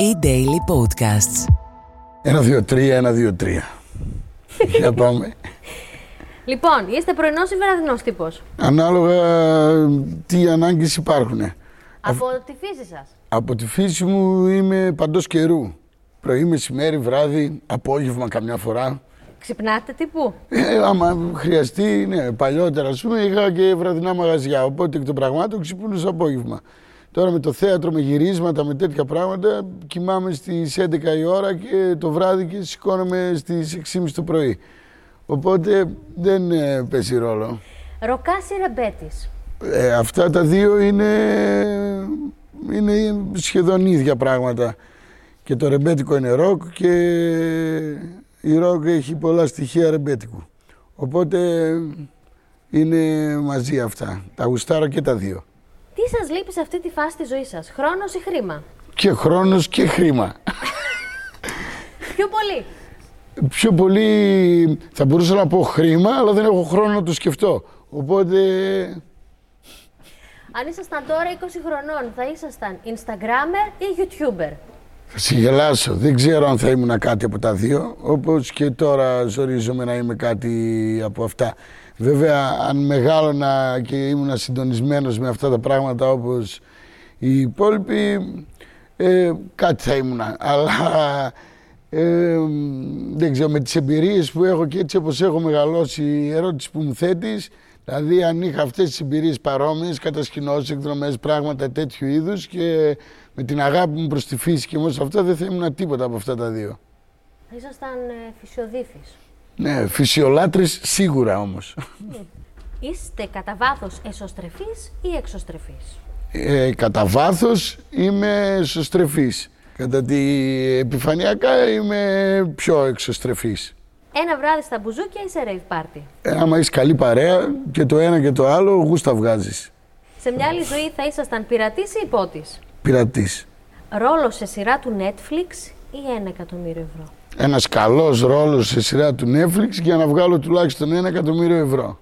E-Daily Podcasts. 1, 2, 3. Για πάμε. Λοιπόν, είστε πρωινός ή βραδινός τύπος? Ανάλογα τι ανάγκες υπάρχουν. Από τη φύση σας? Από τη φύση μου είμαι παντός καιρού. Πρωί, μεσημέρι, βράδυ, απόγευμα καμιά φορά. Ξυπνάτε τύπου? Άμα χρειαστεί, ναι. Παλιότερα, ας πούμε, είχα και βραδινά μαγαζιά. Οπότε εκ των πραγμάτων ξυπνούσα απόγευμα. Τώρα με το θέατρο, με γυρίσματα, με τέτοια πράγματα, κοιμάμαι στις 11 η ώρα και το βράδυ και σηκώνομαι στις 6.30 το πρωί. Οπότε δεν παίζει ρόλο. Ροκάς ή ρεμπέτης? Αυτά τα δύο είναι σχεδόν ίδια πράγματα. Και το ρεμπέτικο είναι ροκ και η ροκ έχει πολλά στοιχεία ρεμπέτικου. Οπότε είναι μαζί αυτά. Τα γουστάρω και τα δύο. Τι σας λείπει σε αυτή τη φάση της ζωής σας, χρόνος ή χρήμα? Και χρόνος και χρήμα. Πιο πολύ? Πιο πολύ θα μπορούσα να πω χρήμα, αλλά δεν έχω χρόνο να το σκεφτώ. Οπότε... Αν ήσασταν τώρα 20 χρονών, θα ήσασταν Instagrammer ή YouTuber? Θα συγγελάσω. Δεν ξέρω αν θα ήμουν κάτι από τα δύο, όπως και τώρα ζορίζομαι να είμαι κάτι από αυτά. Βέβαια, αν μεγάλωνα και ήμουν συντονισμένος με αυτά τα πράγματα όπως οι υπόλοιποι, κάτι θα ήμουν. Αλλά δεν ξέρω, με τις εμπειρίες που έχω και έτσι όπως έχω μεγαλώσει, η ερώτηση που μου θέτεις, δηλαδή αν είχα αυτές τις εμπειρίες παρόμοιες, κατασκηνώσεις, εκδρομές, πράγματα τέτοιου είδους και με την αγάπη μου προς τη φύση και μόλις αυτά, δεν θα ήμουν τίποτα από αυτά τα δύο. Ήσασταν φυσιοδίφης. Ναι, φυσιολάτρης σίγουρα όμως. Είστε κατά βάθος εσωστρεφής ή εξωστρεφής? Κατά βάθος είμαι εσωστρεφής. Κατά τη επιφανειακά είμαι πιο εξωστρεφής. Ένα βράδυ στα μπουζούκια ή σε rave party? Άμα είσαι καλή παρέα και το ένα και το άλλο, γούστα βγάζεις. Σε μια άλλη ζωή θα ήσασταν πειρατής ή υπότης? Πειρατής. Ρόλο σε σειρά του Netflix ή 1.000.000 ευρώ? Ένας καλός ρόλος σε σειρά του Netflix για να βγάλω τουλάχιστον 1.000.000 ευρώ.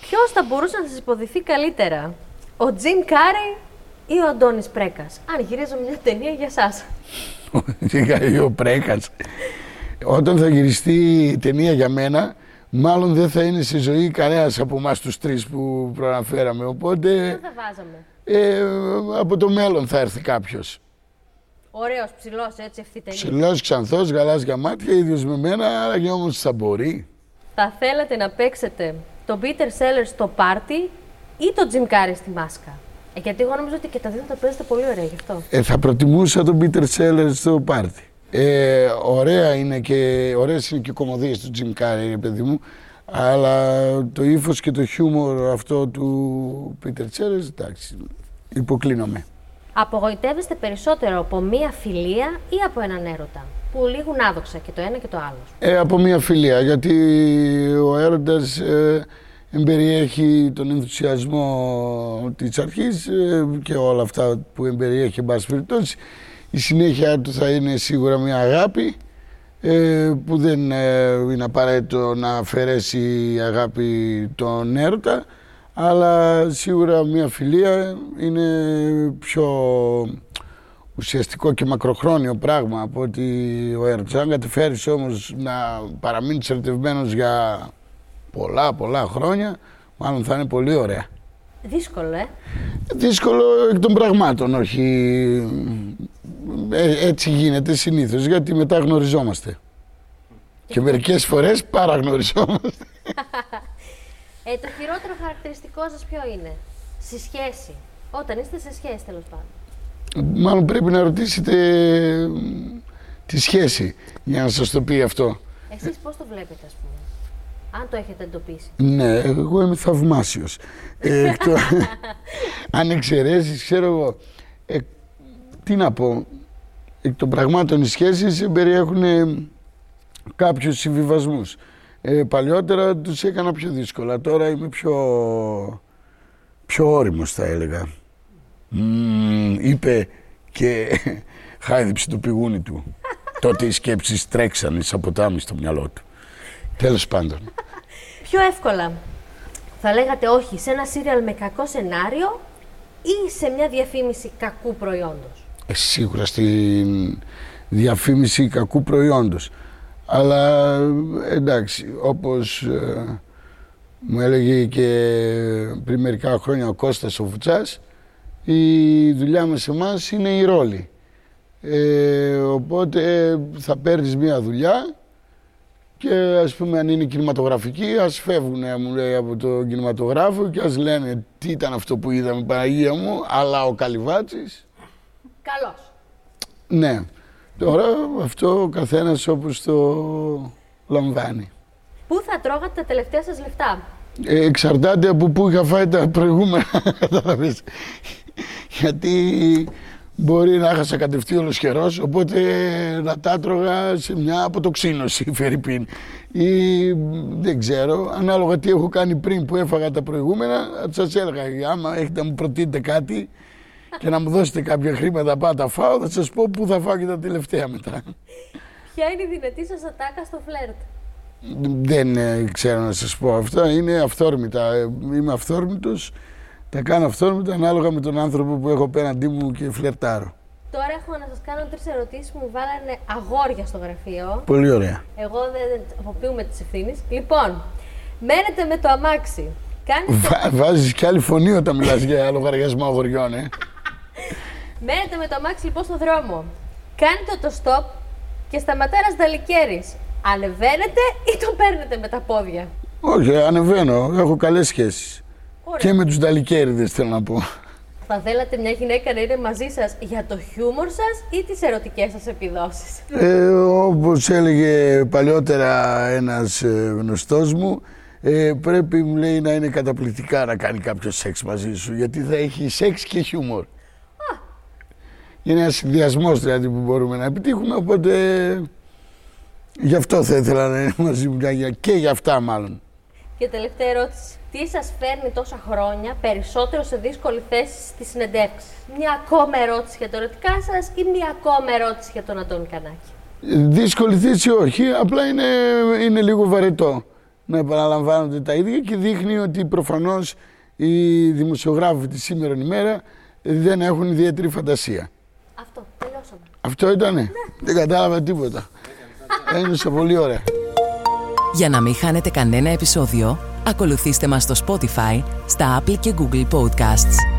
Ποιος θα μπορούσε να σας υποδηθεί καλύτερα, ο Jim Carrey ή ο Αντώνης Πρέκας, αν γυρίζω μια ταινία για εσάς? Ο Πρέκας. Όταν θα γυριστεί η ταινία για μένα, μάλλον δεν θα είναι σε ζωή κανένας από εμάς τους τρεις που προαναφέραμε, οπότε... Δεν θα βάζαμε. Από το μέλλον θα έρθει κάποιος. Ωραίος, ψηλός, έτσι, ευθυτελής. Ψηλός, ξανθός, γαλάζια μάτια, ίδιος με μένα, αλλά και όμως θα μπορεί. Θα θέλατε να παίξετε τον Peter Sellers στο πάρτι ή τον Jim Carrey στη μάσκα? Γιατί εγώ νομίζω ότι και τα δύο τα παίζετε πολύ ωραία γι' αυτό. Θα προτιμούσα τον Peter Sellers στο πάρτι. Ωραίες είναι και οι κωμωδίες του Jim Carrey, παιδί μου, αλλά το ύφος και το χιούμορ αυτό του Peter Sellers, εντάξει, υποκλίνομαι. Απογοητεύεστε περισσότερο από μία φιλία ή από έναν έρωτα, που λήγουν άδοξα και το ένα και το άλλο? Από μία φιλία, γιατί ο έρωτας εμπεριέχει τον ενθουσιασμό της αρχής και όλα αυτά που εμπεριέχει, εν πάση περιπτώσει. Η συνέχεια του θα είναι σίγουρα μία αγάπη, που δεν είναι απαραίτητο να αφαιρέσει η αγάπη τον έρωτα, αλλά σίγουρα μία φιλία είναι πιο ουσιαστικό και μακροχρόνιο πράγμα από ότι ο έρωτας. Αν καταφέρεις όμως να παραμείνεις ερωτευμένος για πολλά χρόνια, μάλλον θα είναι πολύ ωραία. Δύσκολο, Δύσκολο εκ των πραγμάτων, όχι. Έτσι γίνεται συνήθως, γιατί μετά γνωριζόμαστε. Και μερικές φορές παραγνωριζόμαστε. Το χειρότερο χαρακτηριστικό σας ποιο είναι? Στη σχέση. Όταν είστε σε σχέση, τέλος πάντων. Μάλλον πρέπει να ρωτήσετε τη σχέση για να σας το πει αυτό. Εσείς πώς το βλέπετε, ας πούμε, αν το έχετε εντοπίσει? Ναι, εγώ είμαι θαυμάσιος. Αν εξαιρέσεις, ξέρω εγώ, τι να πω, εκ των πραγμάτων οι σχέσεις περιέχουν κάποιους συμβιβασμούς. Παλιότερα τους έκανα πιο δύσκολα, τώρα είμαι πιο όριμος, θα έλεγα. Είπε και χάιδεψε το πηγούνι του. Τότε οι σκέψεις τρέξανε σαν ποτάμι στο μυαλό του. Τέλος πάντων. Πιο εύκολα θα λέγατε όχι σε ένα σύριαλ με κακό σενάριο ή σε μια διαφήμιση κακού προϊόντος? σίγουρα στην διαφήμιση κακού προϊόντος. Αλλά εντάξει, όπως μου έλεγε και πριν μερικά χρόνια ο Κώστας ο Φουτσάς, η δουλειά μας εμάς είναι η ρόλη. Οπότε θα παίρνεις μία δουλειά και ας πούμε αν είναι κινηματογραφική, ας φεύγουν μου λέει, από τον κινηματογράφο και ας λένε τι ήταν αυτό που είδαμε Παναγία μου, αλλά ο Καλυβάτσης... Καλός. Ναι. Τώρα αυτό ο καθένας όπως το λαμβάνει. Πού θα τρώγατε τα τελευταία σας λεφτά? Εξαρτάται από πού είχα φάει τα προηγούμενα, κατάλαβες. Γιατί μπορεί να είχα κατευθεί ολοσχερός, οπότε να τα τρώγα σε μια αποτοξίνωση, φερρυπίν. Ή δεν ξέρω, ανάλογα τι έχω κάνει πριν που έφαγα τα προηγούμενα, σας έλεγα, άμα έχετε να μου προτείνετε κάτι, και να μου δώσετε κάποια χρήματα πάω τα φάω, θα σας πω πού θα φάω και τα τελευταία μετά. Ποια είναι η δυνατή σας ατάκα στο φλερτ? Δεν ξέρω να σας πω. Αυτά είναι αυθόρμητα. Είμαι αυθόρμητος, τα κάνω αυθόρμητα ανάλογα με τον άνθρωπο που έχω απέναντί μου και φλερτάρω. Τώρα έχω να σας κάνω 3 ερωτήσεις που μου βάλανε αγόρια στο γραφείο. Πολύ ωραία. Εγώ δεν αποποιούμε τις ευθύνες. Λοιπόν, μένετε με το αμάξι. Βάζεις κι άλλη φωνή όταν μιλάς για λογαριασμό αγοριών, Μένετε με το αμάξι λοιπόν στον δρόμο. Κάνετε το stop και σταματάρας Δαλικέρης. Ανεβαίνετε ή τον παίρνετε με τα πόδια? Όχι, ανεβαίνω. Έχω καλές σχέσεις. Ωραία. Και με τους Δαλικέριδες θέλω να πω. Θα θέλατε μια γυναίκα να είναι μαζί σας για το χιούμορ σας ή τις ερωτικές σας επιδόσεις? Όπως έλεγε παλιότερα ένας γνωστός μου, πρέπει μου λέει να είναι καταπληκτικά να κάνει κάποιο σεξ μαζί σου, γιατί θα έχει σεξ και χιούμορ. Είναι ένας συνδυασμός δηλαδή που μπορούμε να επιτύχουμε, οπότε γι' αυτό θα ήθελα να είναι μαζί μου και γι' αυτά μάλλον. Και τελευταία ερώτηση. Τι σας φέρνει τόσα χρόνια περισσότερο σε δύσκολη θέση στη συνεντεύξη? Μια ακόμα ερώτηση για τα ερωτικά σας ή μια ακόμα ερώτηση για τον Αντώνη Κανάκη? Δύσκολη θέση όχι, απλά είναι λίγο βαρετό να επαναλαμβάνονται τα ίδια και δείχνει ότι προφανώς οι δημοσιογράφοι τη σήμερα ημέρα δεν έχουν ιδιαίτερη φαντασία. Αυτό, τελειώσαμε. Αυτό ήτανε. Ναι. Δεν κατάλαβα τίποτα. Ένιωσα πολύ ωραία. Για να μην χάνετε κανένα επεισόδιο, ακολουθήστε μας στο Spotify, στα Apple και Google Podcasts.